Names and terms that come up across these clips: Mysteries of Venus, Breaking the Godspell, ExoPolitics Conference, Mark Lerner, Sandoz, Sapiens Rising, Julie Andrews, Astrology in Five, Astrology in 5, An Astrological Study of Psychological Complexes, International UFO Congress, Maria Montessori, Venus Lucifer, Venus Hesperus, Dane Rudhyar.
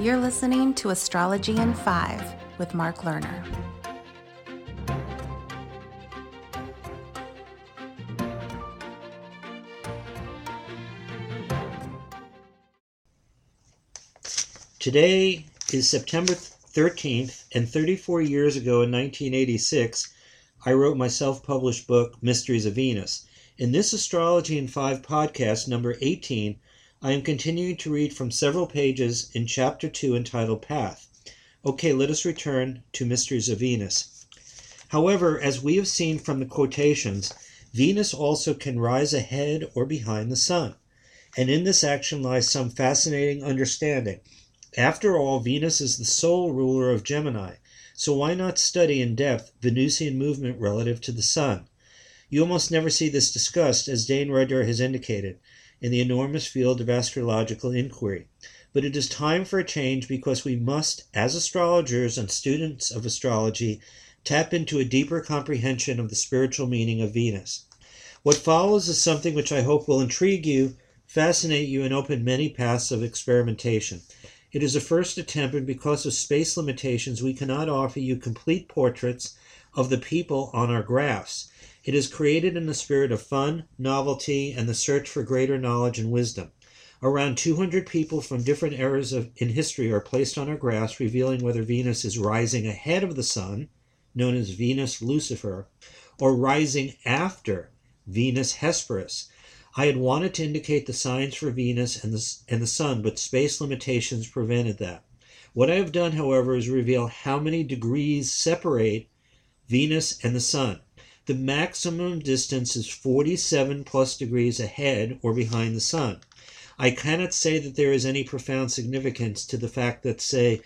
You're listening to Astrology in Five with Mark Lerner. Today is September 13th, and 34 years ago in 1986, I wrote my self-published book, Mysteries of Venus. In this Astrology in Five podcast, number 18, I am continuing to read from several pages in Chapter 2 entitled Path. Okay, let us return to Mysteries of Venus. However, as we have seen from the quotations, Venus also can rise ahead or behind the Sun. And in this action lies some fascinating understanding. After all, Venus is the sole ruler of Gemini, so why not study in depth Venusian movement relative to the Sun? You almost never see this discussed, as Dane Rudhyar has indicated, in the enormous field of astrological inquiry. But it is time for a change, because we must, as astrologers and students of astrology, tap into a deeper comprehension of the spiritual meaning of Venus. What follows is something which I hope will intrigue you, fascinate you, and open many paths of experimentation. It is a first attempt, and because of space limitations, we cannot offer you complete portraits of the people on our graphs. It is created in the spirit of fun, novelty, and the search for greater knowledge and wisdom. Around 200 people from different eras in history are placed on our graphs, revealing whether Venus is rising ahead of the Sun, known as Venus Lucifer, or rising after Venus Hesperus. I had wanted to indicate the signs for Venus and the Sun, but space limitations prevented that. What I have done, however, is reveal how many degrees separate Venus and the Sun. The maximum distance is 47 plus degrees ahead or behind the Sun. I cannot say that there is any profound significance to the fact that, say,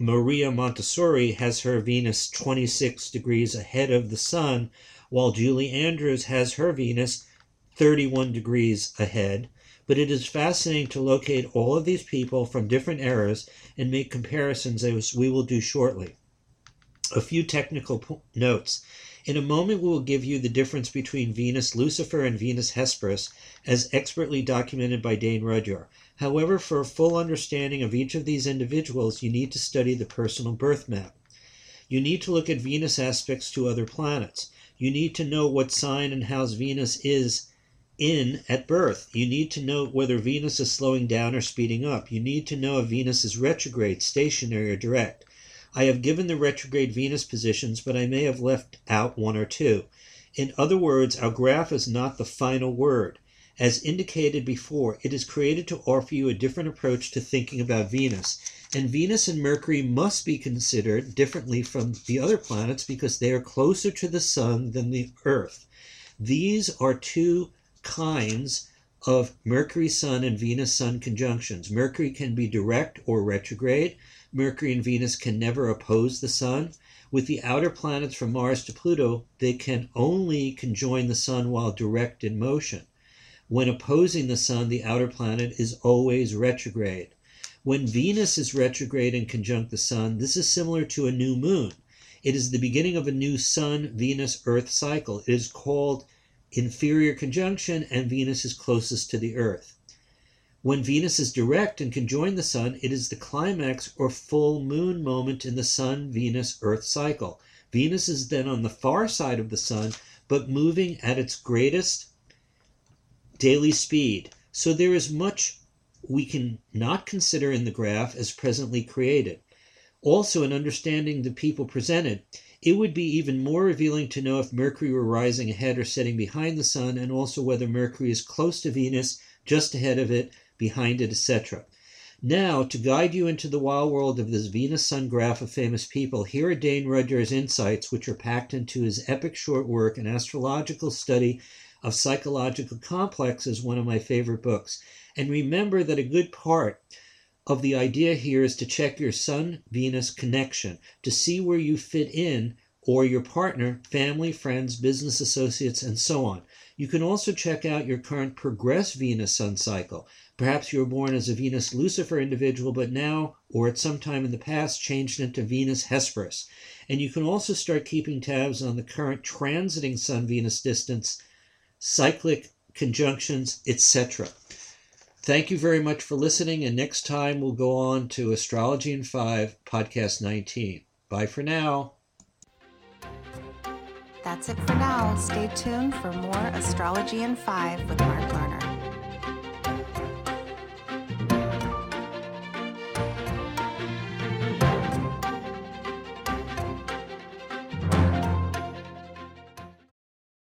Maria Montessori has her Venus 26 degrees ahead of the Sun, while Julie Andrews has her Venus 31 degrees ahead, but it is fascinating to locate all of these people from different eras and make comparisons, as we will do shortly. A few technical notes. In a moment we will give you the difference between Venus Lucifer and Venus Hesperus, as expertly documented by Dane Rudhyar. However, for a full understanding of each of these individuals, you need to study the personal birth map. You need to look at Venus aspects to other planets. You need to know what sign and house Venus is in at birth. You need to know whether Venus is slowing down or speeding up. You need to know if Venus is retrograde, stationary, or direct. I have given the retrograde Venus positions, but I may have left out one or two. In other words, our graph is not the final word. As indicated before, it is created to offer you a different approach to thinking about Venus. And Venus and Mercury must be considered differently from the other planets because they are closer to the Sun than the Earth. These are two kinds of Mercury-Sun and Venus-Sun conjunctions. Mercury can be direct or retrograde. Mercury and Venus can never oppose the Sun. With the outer planets from Mars to Pluto, they can only conjoin the Sun while direct in motion. When opposing the Sun, the outer planet is always retrograde. When Venus is retrograde and conjunct the Sun, this is similar to a new moon. It is the beginning of a new Sun-Venus-Earth cycle. It is called inferior conjunction, and Venus is closest to the Earth. When Venus is direct and conjoined the Sun, it is the climax or full moon moment in the Sun-Venus-Earth cycle. Venus is then on the far side of the Sun, but moving at its greatest daily speed. So there is much we can not consider in the graph as presently created. Also, in understanding the people presented, it would be even more revealing to know if Mercury were rising ahead or setting behind the Sun, and also whether Mercury is close to Venus, just ahead of it, behind it, etc. Now, to guide you into the wild world of this Venus-Sun graph of famous people, here are Dane Rudhyar's insights, which are packed into his epic short work, An Astrological Study of Psychological Complexes, one of my favorite books. And remember that a good part of the idea here is to check your Sun-Venus connection, to see where you fit in, or your partner, family, friends, business associates, and so on. You can also check out your current progressed Venus-Sun cycle. Perhaps you were born as a Venus-Lucifer individual, but now, or at some time in the past, changed into Venus-Hesperus. And you can also start keeping tabs on the current transiting Sun-Venus distance, cyclic conjunctions, etc. Thank you very much for listening, and next time we'll go on to Astrology in 5, Podcast 19. Bye for now. That's it for now. Stay tuned for more Astrology in 5 with Mark